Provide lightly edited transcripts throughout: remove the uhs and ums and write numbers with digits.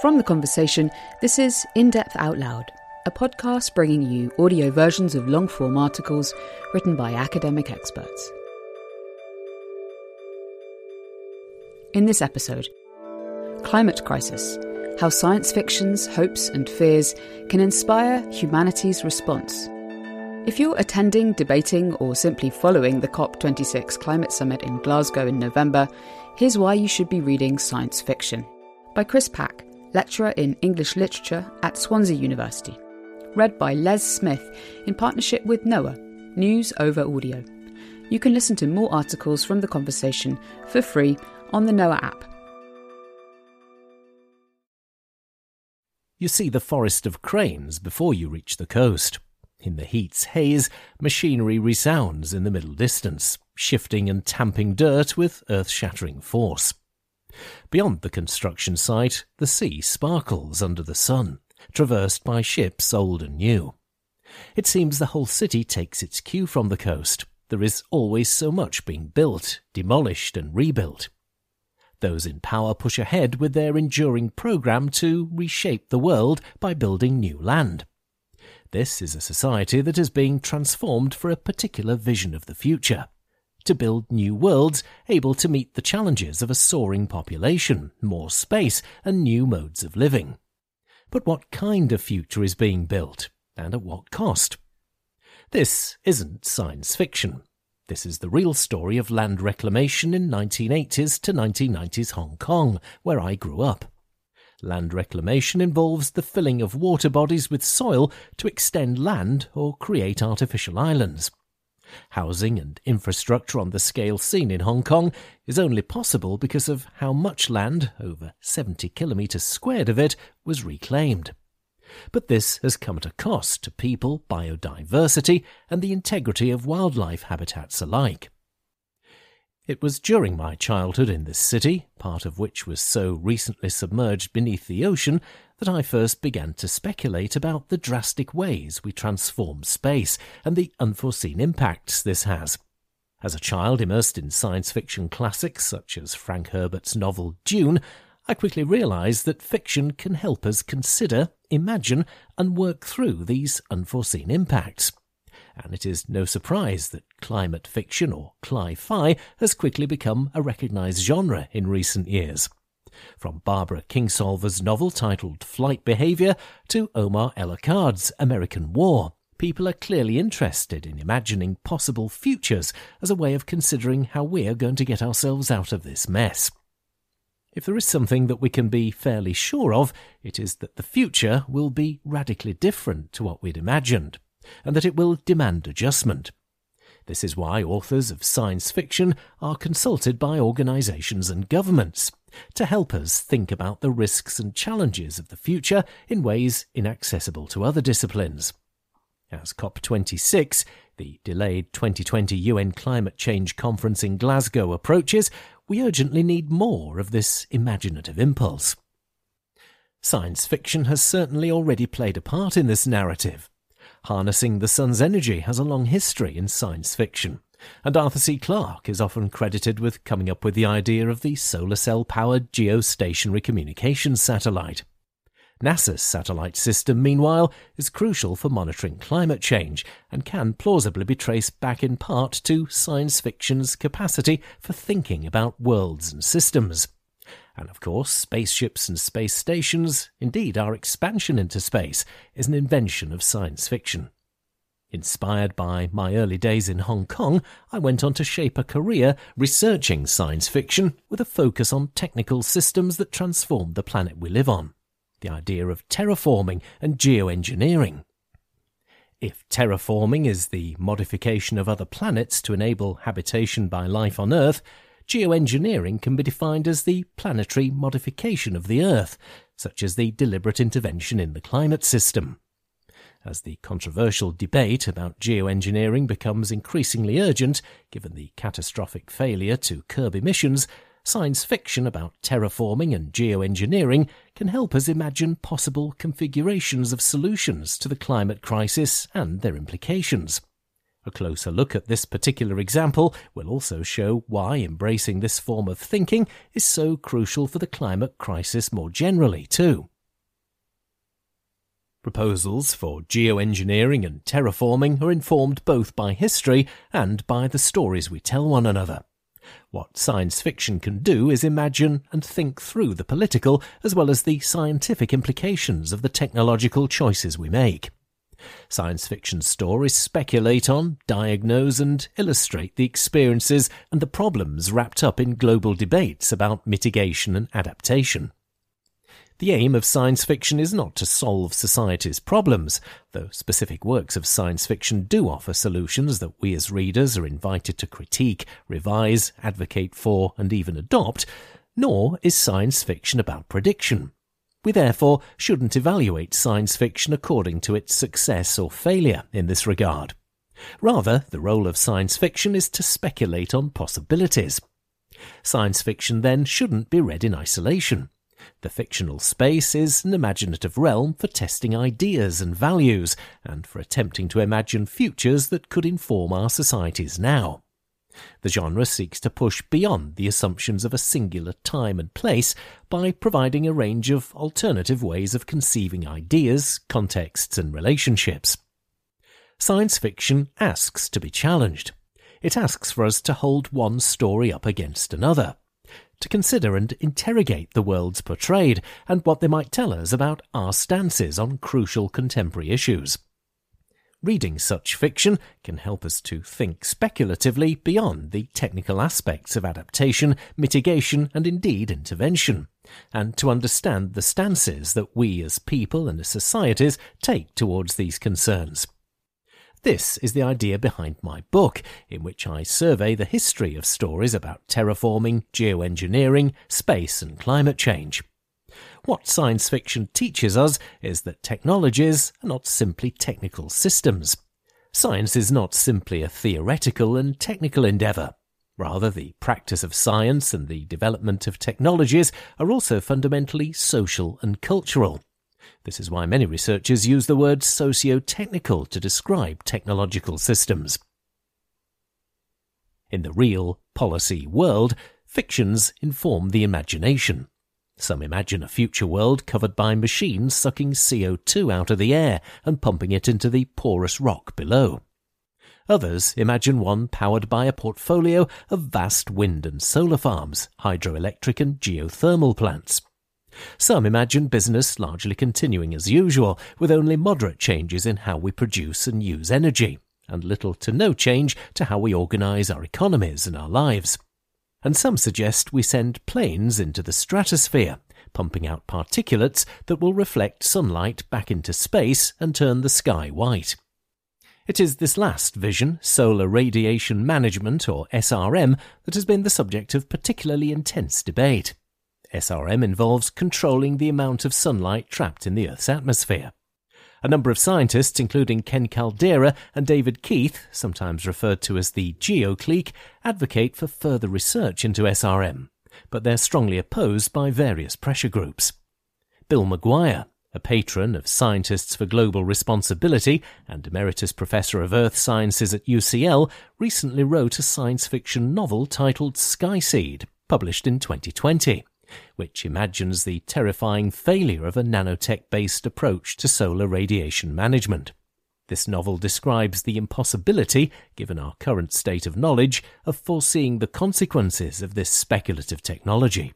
From The Conversation, this is In Depth Out Loud, a podcast bringing you audio versions of long-form articles written by academic experts. In this episode, Climate Crisis: How Science Fiction's Hopes and Fears Can Inspire Humanity's Response. If you're attending, debating, or simply following the COP26 Climate Summit in Glasgow in November, here's why you should be reading science fiction. By Chris Pack, lecturer in English literature at Swansea University. Read by Les Smith in partnership with Noa, News Over Audio. You can listen to more articles from The Conversation for free on the Noa app. You see the forest of cranes before you reach the coast. In the heat's haze, machinery resounds in the middle distance, shifting and tamping dirt with earth-shattering force. Beyond the construction site, the sea sparkles under the sun, traversed by ships old and new. It seems the whole city takes its cue from the coast. There is always so much being built, demolished and rebuilt. Those in power push ahead with their enduring programme to reshape the world by building new land. This is a society that is being transformed for a particular vision of the future, to build new worlds able to meet the challenges of a soaring population, more space and new modes of living. But what kind of future is being built, and at what cost? This isn't science fiction. This is the real story of land reclamation in 1980s to 1990s Hong Kong, where I grew up. Land reclamation involves the filling of water bodies with soil to extend land or create artificial islands. Housing and infrastructure on the scale seen in Hong Kong is only possible because of how much land, over 70 kilometres squared of it, was reclaimed. But this has come at a cost to people, biodiversity, and the integrity of wildlife habitats alike. It was during my childhood in this city, part of which was so recently submerged beneath the ocean, that I first began to speculate about the drastic ways we transform space and the unforeseen impacts this has. As a child immersed in science fiction classics such as Frank Herbert's novel Dune, I quickly realised that fiction can help us consider, imagine and work through these unforeseen impacts. And it is no surprise that climate fiction, or cli-fi, has quickly become a recognised genre in recent years. From Barbara Kingsolver's novel titled Flight Behaviour to Omar El-Akkad's American War, people are clearly interested in imagining possible futures as a way of considering how we are going to get ourselves out of this mess. If there is something that we can be fairly sure of, it is that the future will be radically different to what we'd imagined, and that it will demand adjustment. This is why authors of science fiction are consulted by organisations and governments, to help us think about the risks and challenges of the future in ways inaccessible to other disciplines. As COP26, the delayed 2020 UN Climate Change Conference in Glasgow approaches, we urgently need more of this imaginative impulse. Science fiction has certainly already played a part in this narrative. Harnessing the sun's energy has a long history in science fiction, and Arthur C. Clarke is often credited with coming up with the idea of the solar cell-powered geostationary communications satellite. NASA's satellite system, meanwhile, is crucial for monitoring climate change and can plausibly be traced back in part to science fiction's capacity for thinking about worlds and systems. And of course, spaceships and space stations, indeed our expansion into space, is an invention of science fiction. Inspired by my early days in Hong Kong, I went on to shape a career researching science fiction with a focus on technical systems that transform the planet we live on, the idea of terraforming and geoengineering. If terraforming is the modification of other planets to enable habitation by life on Earth, geoengineering can be defined as the planetary modification of the Earth, such as the deliberate intervention in the climate system. As the controversial debate about geoengineering becomes increasingly urgent, given the catastrophic failure to curb emissions, science fiction about terraforming and geoengineering can help us imagine possible configurations of solutions to the climate crisis and their implications. A closer look at this particular example will also show why embracing this form of thinking is so crucial for the climate crisis more generally too. Proposals for geoengineering and terraforming are informed both by history and by the stories we tell one another. What science fiction can do is imagine and think through the political as well as the scientific implications of the technological choices we make. Science fiction stories speculate on, diagnose and illustrate the experiences and the problems wrapped up in global debates about mitigation and adaptation. The aim of science fiction is not to solve society's problems, though specific works of science fiction do offer solutions that we as readers are invited to critique, revise, advocate for, and even adopt, nor is science fiction about prediction. We therefore shouldn't evaluate science fiction according to its success or failure in this regard. Rather, the role of science fiction is to speculate on possibilities. Science fiction, then, shouldn't be read in isolation. The fictional space is an imaginative realm for testing ideas and values, and for attempting to imagine futures that could inform our societies now. The genre seeks to push beyond the assumptions of a singular time and place by providing a range of alternative ways of conceiving ideas, contexts, and relationships. Science fiction asks to be challenged. It asks for us to hold one story up against another, to consider and interrogate the worlds portrayed and what they might tell us about our stances on crucial contemporary issues. Reading such fiction can help us to think speculatively beyond the technical aspects of adaptation, mitigation and indeed intervention, and to understand the stances that we as people and as societies take towards these concerns. This is the idea behind my book, in which I survey the history of stories about terraforming, geoengineering, space and climate change. What science fiction teaches us is that technologies are not simply technical systems. Science is not simply a theoretical and technical endeavour. Rather, the practice of science and the development of technologies are also fundamentally social and cultural. This is why many researchers use the word socio-technical to describe technological systems. In the real, policy world, fictions inform the imagination. Some imagine a future world covered by machines sucking CO2 out of the air and pumping it into the porous rock below. Others imagine one powered by a portfolio of vast wind and solar farms, hydroelectric and geothermal plants. Some imagine business largely continuing as usual, with only moderate changes in how we produce and use energy, and little to no change to how we organise our economies and our lives. And some suggest we send planes into the stratosphere, pumping out particulates that will reflect sunlight back into space and turn the sky white. It is this last vision, solar radiation management or SRM, that has been the subject of particularly intense debate. SRM involves controlling the amount of sunlight trapped in the Earth's atmosphere. A number of scientists, including Ken Caldeira and David Keith, sometimes referred to as the GeoClique, advocate for further research into SRM, but they're strongly opposed by various pressure groups. Bill Maguire, a patron of Scientists for Global Responsibility and Emeritus Professor of Earth Sciences at UCL, recently wrote a science fiction novel titled Skyseed, published in 2020. Which imagines the terrifying failure of a nanotech-based approach to solar radiation management. This novel describes the impossibility, given our current state of knowledge, of foreseeing the consequences of this speculative technology.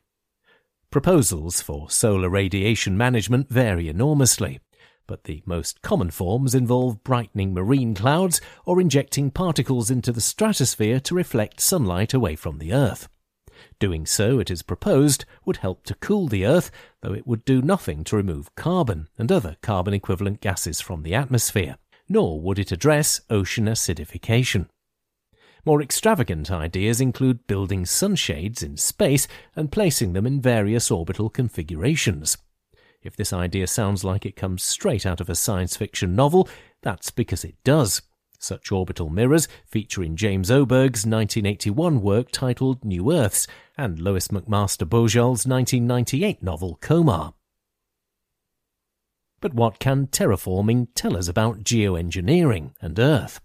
Proposals for solar radiation management vary enormously, but the most common forms involve brightening marine clouds or injecting particles into the stratosphere to reflect sunlight away from the Earth. Doing so, it is proposed, would help to cool the Earth, though it would do nothing to remove carbon and other carbon-equivalent gases from the atmosphere, nor would it address ocean acidification. More extravagant ideas include building sunshades in space and placing them in various orbital configurations. If this idea sounds like it comes straight out of a science fiction novel, that's because it does. Such orbital mirrors feature in James Oberg's 1981 work titled New Earths and Lois McMaster Beaujol's 1998 novel Komarr. But what can terraforming tell us about geoengineering and Earth?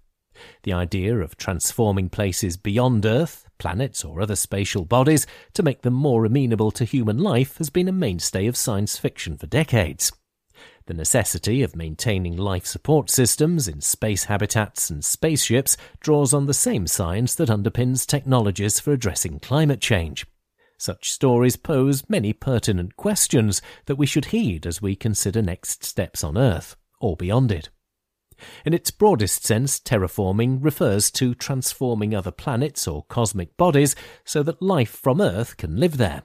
The idea of transforming places beyond Earth, planets or other spatial bodies, to make them more amenable to human life has been a mainstay of science fiction for decades. The necessity of maintaining life support systems in space habitats and spaceships draws on the same science that underpins technologies for addressing climate change. Such stories pose many pertinent questions that we should heed as we consider next steps on Earth, or beyond it. In its broadest sense, terraforming refers to transforming other planets or cosmic bodies so that life from Earth can live there.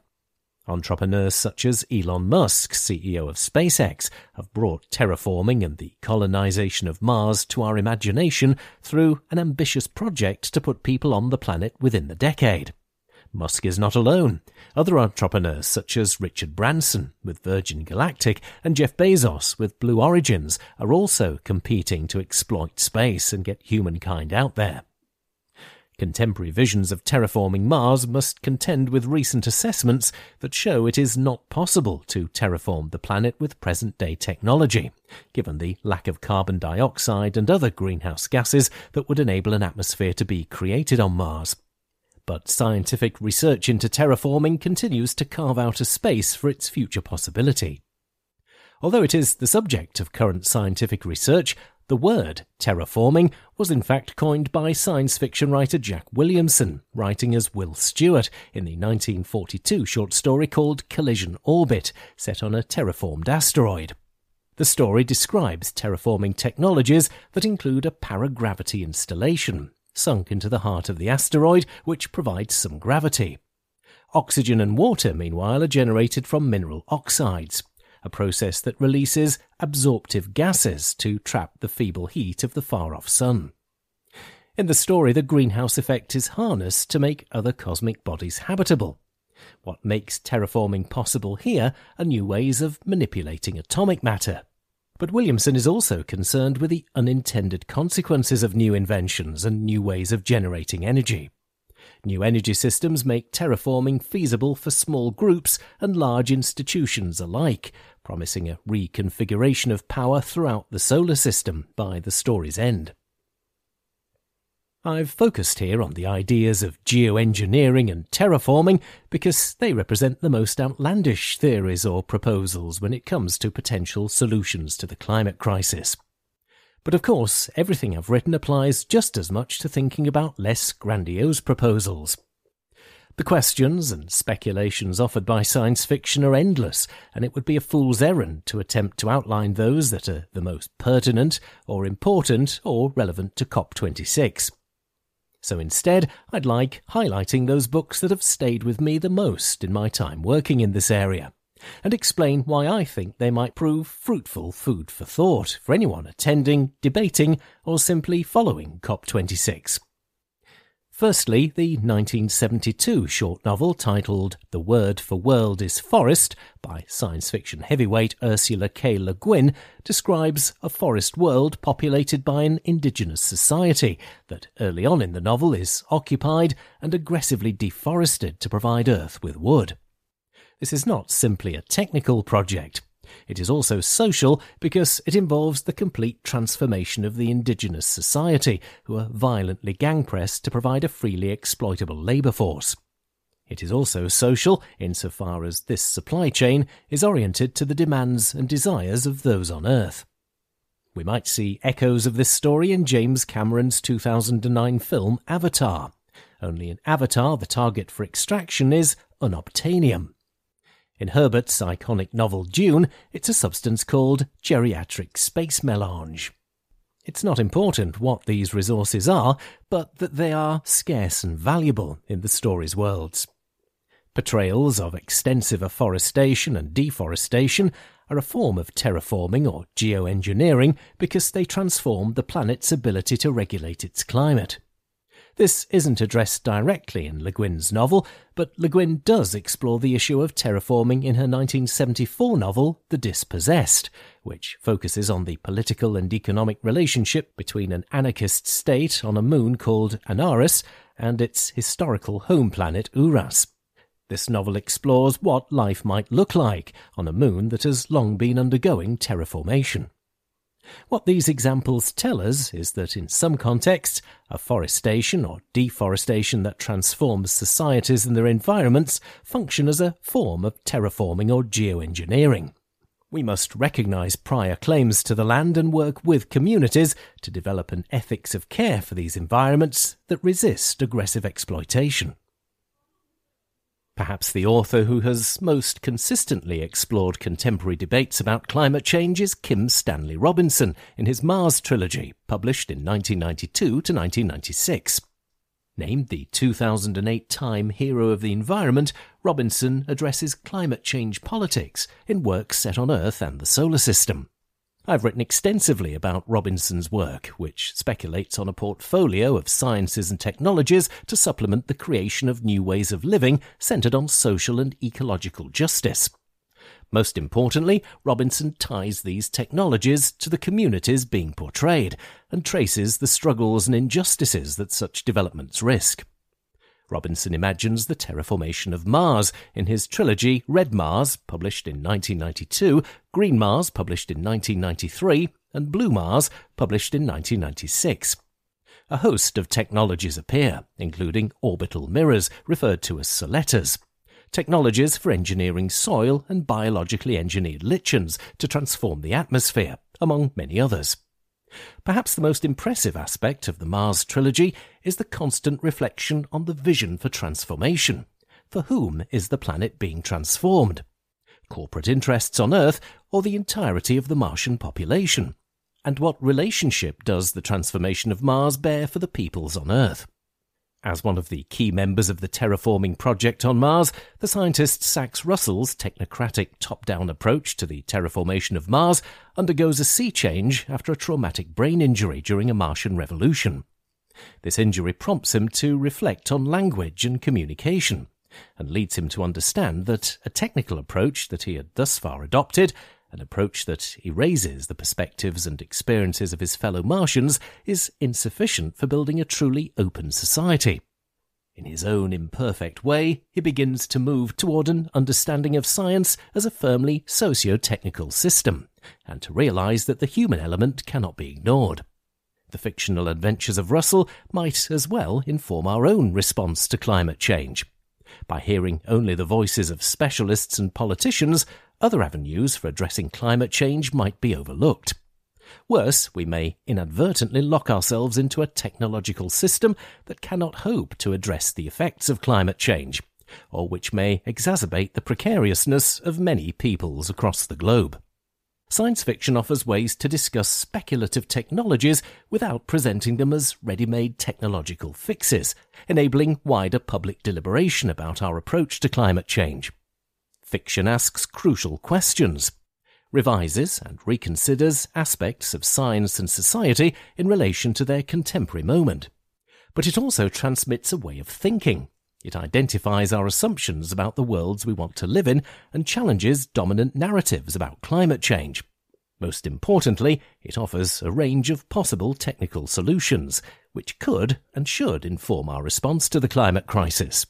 Entrepreneurs such as Elon Musk, CEO of SpaceX, have brought terraforming and the colonization of Mars to our imagination through an ambitious project to put people on the planet within the decade. Musk is not alone. Other entrepreneurs such as Richard Branson with Virgin Galactic and Jeff Bezos with Blue Origins are also competing to exploit space and get humankind out there. Contemporary visions of terraforming Mars must contend with recent assessments that show it is not possible to terraform the planet with present-day technology, given the lack of carbon dioxide and other greenhouse gases that would enable an atmosphere to be created on Mars. But scientific research into terraforming continues to carve out a space for its future possibility. Although it is the subject of current scientific research, the word terraforming was in fact coined by science fiction writer Jack Williamson, writing as Will Stewart in the 1942 short story called Collision Orbit, set on a terraformed asteroid. The story describes terraforming technologies that include a paragravity installation, sunk into the heart of the asteroid, which provides some gravity. Oxygen and water, meanwhile, are generated from mineral oxides, a process that releases absorptive gases to trap the feeble heat of the far-off sun. In the story, the greenhouse effect is harnessed to make other cosmic bodies habitable. What makes terraforming possible here are new ways of manipulating atomic matter. But Williamson is also concerned with the unintended consequences of new inventions and new ways of generating energy. New energy systems make terraforming feasible for small groups and large institutions alike, promising a reconfiguration of power throughout the solar system by the story's end. I've focused here on the ideas of geoengineering and terraforming because they represent the most outlandish theories or proposals when it comes to potential solutions to the climate crisis. But of course, everything I've written applies just as much to thinking about less grandiose proposals. The questions and speculations offered by science fiction are endless, and it would be a fool's errand to attempt to outline those that are the most pertinent or important or relevant to COP26. So instead, I'd like highlighting those books that have stayed with me the most in my time working in this area, and explain why I think they might prove fruitful food for thought for anyone attending, debating, or simply following COP26. Firstly, the 1972 short novel titled The Word for World is Forest by science fiction heavyweight Ursula K. Le Guin describes a forest world populated by an indigenous society that early on in the novel is occupied and aggressively deforested to provide Earth with wood. This is not simply a technical project. It is also social because it involves the complete transformation of the indigenous society, who are violently gang-pressed to provide a freely exploitable labour force. It is also social insofar as this supply chain is oriented to the demands and desires of those on Earth. We might see echoes of this story in James Cameron's 2009 film Avatar. Only in Avatar, the target for extraction is unobtainium. In Herbert's iconic novel Dune, it's a substance called geriatric space melange. It's not important what these resources are, but that they are scarce and valuable in the story's worlds. Portrayals of extensive afforestation and deforestation are a form of terraforming or geoengineering because they transform the planet's ability to regulate its climate. This isn't addressed directly in Le Guin's novel, but Le Guin does explore the issue of terraforming in her 1974 novel The Dispossessed, which focuses on the political and economic relationship between an anarchist state on a moon called Anaris and its historical home planet Uras. This novel explores what life might look like on a moon that has long been undergoing terraformation. What these examples tell us is that in some contexts, afforestation or deforestation that transforms societies and their environments function as a form of terraforming or geoengineering. We must recognise prior claims to the land and work with communities to develop an ethics of care for these environments that resist aggressive exploitation. Perhaps the author who has most consistently explored contemporary debates about climate change is Kim Stanley Robinson in his Mars Trilogy, published in 1992 to 1996. Named the 2008 Time Hero of the Environment, Robinson addresses climate change politics in works set on Earth and the solar system. I've written extensively about Robinson's work, which speculates on a portfolio of sciences and technologies to supplement the creation of new ways of living centred on social and ecological justice. Most importantly, Robinson ties these technologies to the communities being portrayed and traces the struggles and injustices that such developments risk. Robinson imagines the terraformation of Mars in his trilogy Red Mars, published in 1992, Green Mars, published in 1993, and Blue Mars, published in 1996. A host of technologies appear, including orbital mirrors, referred to as soletters, technologies for engineering soil and biologically engineered lichens to transform the atmosphere, among many others. Perhaps the most impressive aspect of the Mars trilogy is the constant reflection on the vision for transformation. For whom is the planet being transformed? Corporate interests on Earth or the entirety of the Martian population? And what relationship does the transformation of Mars bear for the peoples on Earth? As one of the key members of the terraforming project on Mars, the scientist Sax Russell's technocratic top-down approach to the terraformation of Mars undergoes a sea change after a traumatic brain injury during a Martian revolution. This injury prompts him to reflect on language and communication, and leads him to understand that a technical approach that he had thus far adopted, an approach that erases the perspectives and experiences of his fellow Martians, is insufficient for building a truly open society. In his own imperfect way, he begins to move toward an understanding of science as a firmly socio-technical system, and to realise that the human element cannot be ignored. The fictional adventures of Russell might as well inform our own response to climate change. By hearing only the voices of specialists and politicians, other avenues for addressing climate change might be overlooked. Worse, we may inadvertently lock ourselves into a technological system that cannot hope to address the effects of climate change, or which may exacerbate the precariousness of many peoples across the globe. Science fiction offers ways to discuss speculative technologies without presenting them as ready-made technological fixes, enabling wider public deliberation about our approach to climate change. Fiction asks crucial questions, revises and reconsiders aspects of science and society in relation to their contemporary moment. But it also transmits a way of thinking. It identifies our assumptions about the worlds we want to live in and challenges dominant narratives about climate change. Most importantly, it offers a range of possible technical solutions, which could and should inform our response to the climate crisis.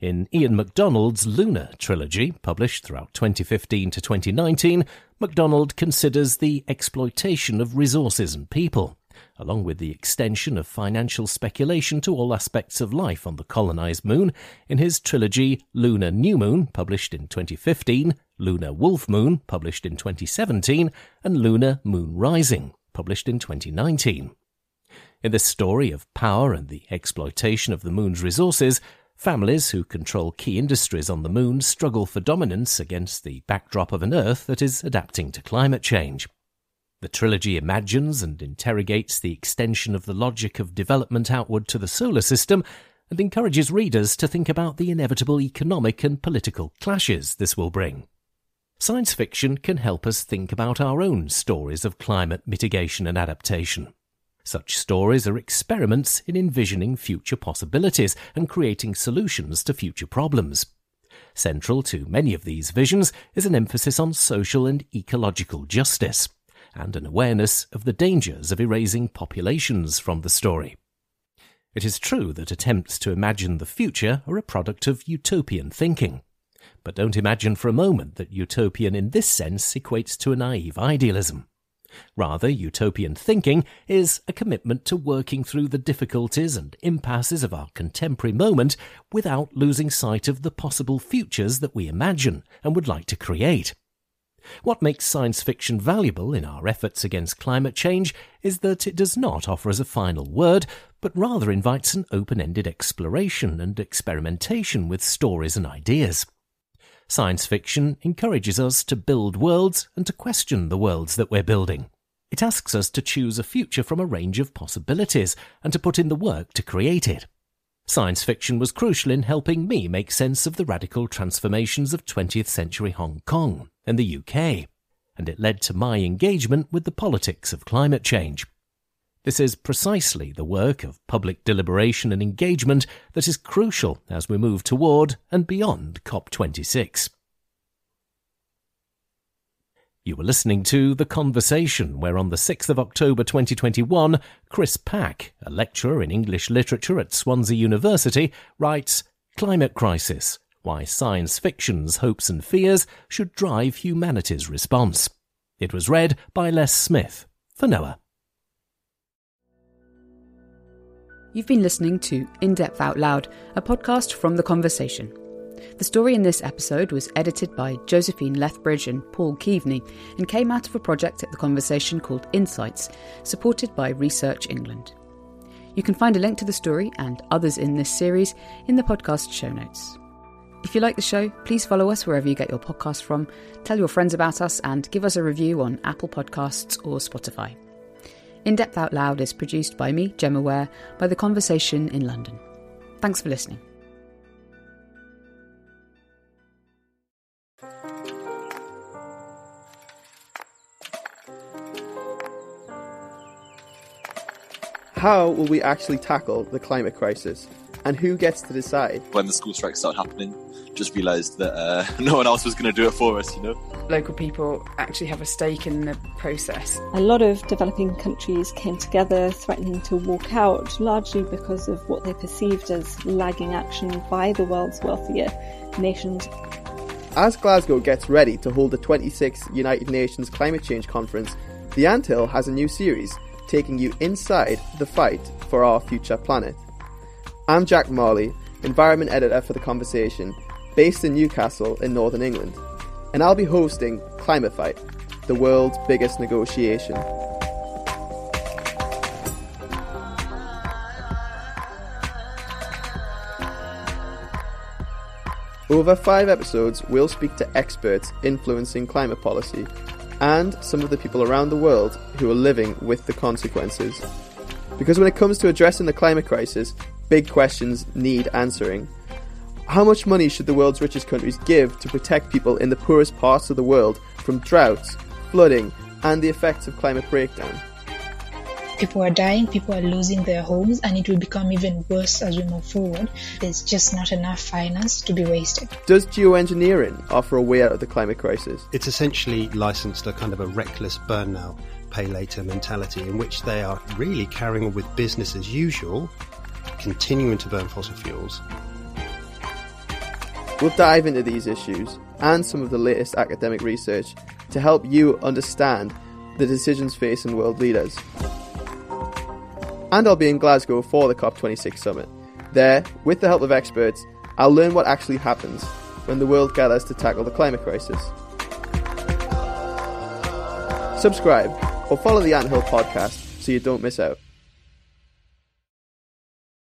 In Ian MacDonald's Lunar trilogy, published throughout 2015 to 2019, MacDonald considers the exploitation of resources and people, along with the extension of financial speculation to all aspects of life on the colonised moon, in his trilogy Lunar New Moon, published in 2015, Lunar Wolf Moon, published in 2017, and Lunar Moon Rising, published in 2019. In this story of power and the exploitation of the moon's resources, families who control key industries on the moon struggle for dominance against the backdrop of an Earth that is adapting to climate change. The trilogy imagines and interrogates the extension of the logic of development outward to the solar system and encourages readers to think about the inevitable economic and political clashes this will bring. Science fiction can help us think about our own stories of climate mitigation and adaptation. Such stories are experiments in envisioning future possibilities and creating solutions to future problems. Central to many of these visions is an emphasis on social and ecological justice, and an awareness of the dangers of erasing populations from the story. It is true that attempts to imagine the future are a product of utopian thinking, but don't imagine for a moment that utopian in this sense equates to a naive idealism. Rather, utopian thinking is a commitment to working through the difficulties and impasses of our contemporary moment without losing sight of the possible futures that we imagine and would like to create, What makes science fiction valuable in our efforts against climate change is that it does not offer us a final word, but rather invites an open-ended exploration and experimentation with stories and ideas. Science fiction encourages us to build worlds and to question the worlds that we're building. It asks us to choose a future from a range of possibilities and to put in the work to create it. Science fiction was crucial in helping me make sense of the radical transformations of 20th century Hong Kong and the UK, and it led to my engagement with the politics of climate change. This is precisely the work of public deliberation and engagement that is crucial as we move toward and beyond COP26. You were listening to The Conversation, where on the 6th of October 2021, Chris Pack, a lecturer in English literature at Swansea University, writes, "Climate Crisis: Why Science Fiction's Hopes and Fears Should Drive Humanity's Response." It was read by Les Smith for Noa. You've been listening to In Depth Out Loud, a podcast from The Conversation. The story in this episode was edited by Josephine Lethbridge and Paul Keaveney and came out of a project at The Conversation called Insights, supported by Research England. You can find a link to the story and others in this series in the podcast show notes. If you like the show, please follow us wherever you get your podcast from, tell your friends about us and give us a review on Apple Podcasts or Spotify. In Depth Out Loud is produced by me, Gemma Ware, by The Conversation in London. Thanks for listening. How will we actually tackle the climate crisis? And who gets to decide? When the school strikes started happening, just realised that no one else was going to do it for us, you know? Local people actually have a stake in the process. A lot of developing countries came together threatening to walk out, largely because of what they perceived as lagging action by the world's wealthier nations. As Glasgow gets ready to hold the 26th United Nations Climate Change Conference, the Ant Hill has a new series, taking you inside the fight for our future planet. I'm Jack Marley, Environment Editor for The Conversation, based in Newcastle in Northern England, and I'll be hosting Climate Fight, the world's biggest negotiation. Over 5 episodes, we'll speak to experts influencing climate policy, and some of the people around the world who are living with the consequences. Because when it comes to addressing the climate crisis, big questions need answering. How much money should the world's richest countries give to protect people in the poorest parts of the world from droughts, flooding, and the effects of climate breakdown? People are dying, people are losing their homes, and it will become even worse as we move forward. There's just not enough finance to be wasted. Does geoengineering offer a way out of the climate crisis? It's essentially licensed a kind of a reckless burn now, pay later mentality, in which they are really carrying on with business as usual, continuing to burn fossil fuels. We'll dive into these issues and some of the latest academic research to help you understand the decisions facing world leaders. And I'll be in Glasgow for the COP26 summit. There, with the help of experts, I'll learn what actually happens when the world gathers to tackle the climate crisis. Subscribe or follow the Ant Hill podcast so you don't miss out.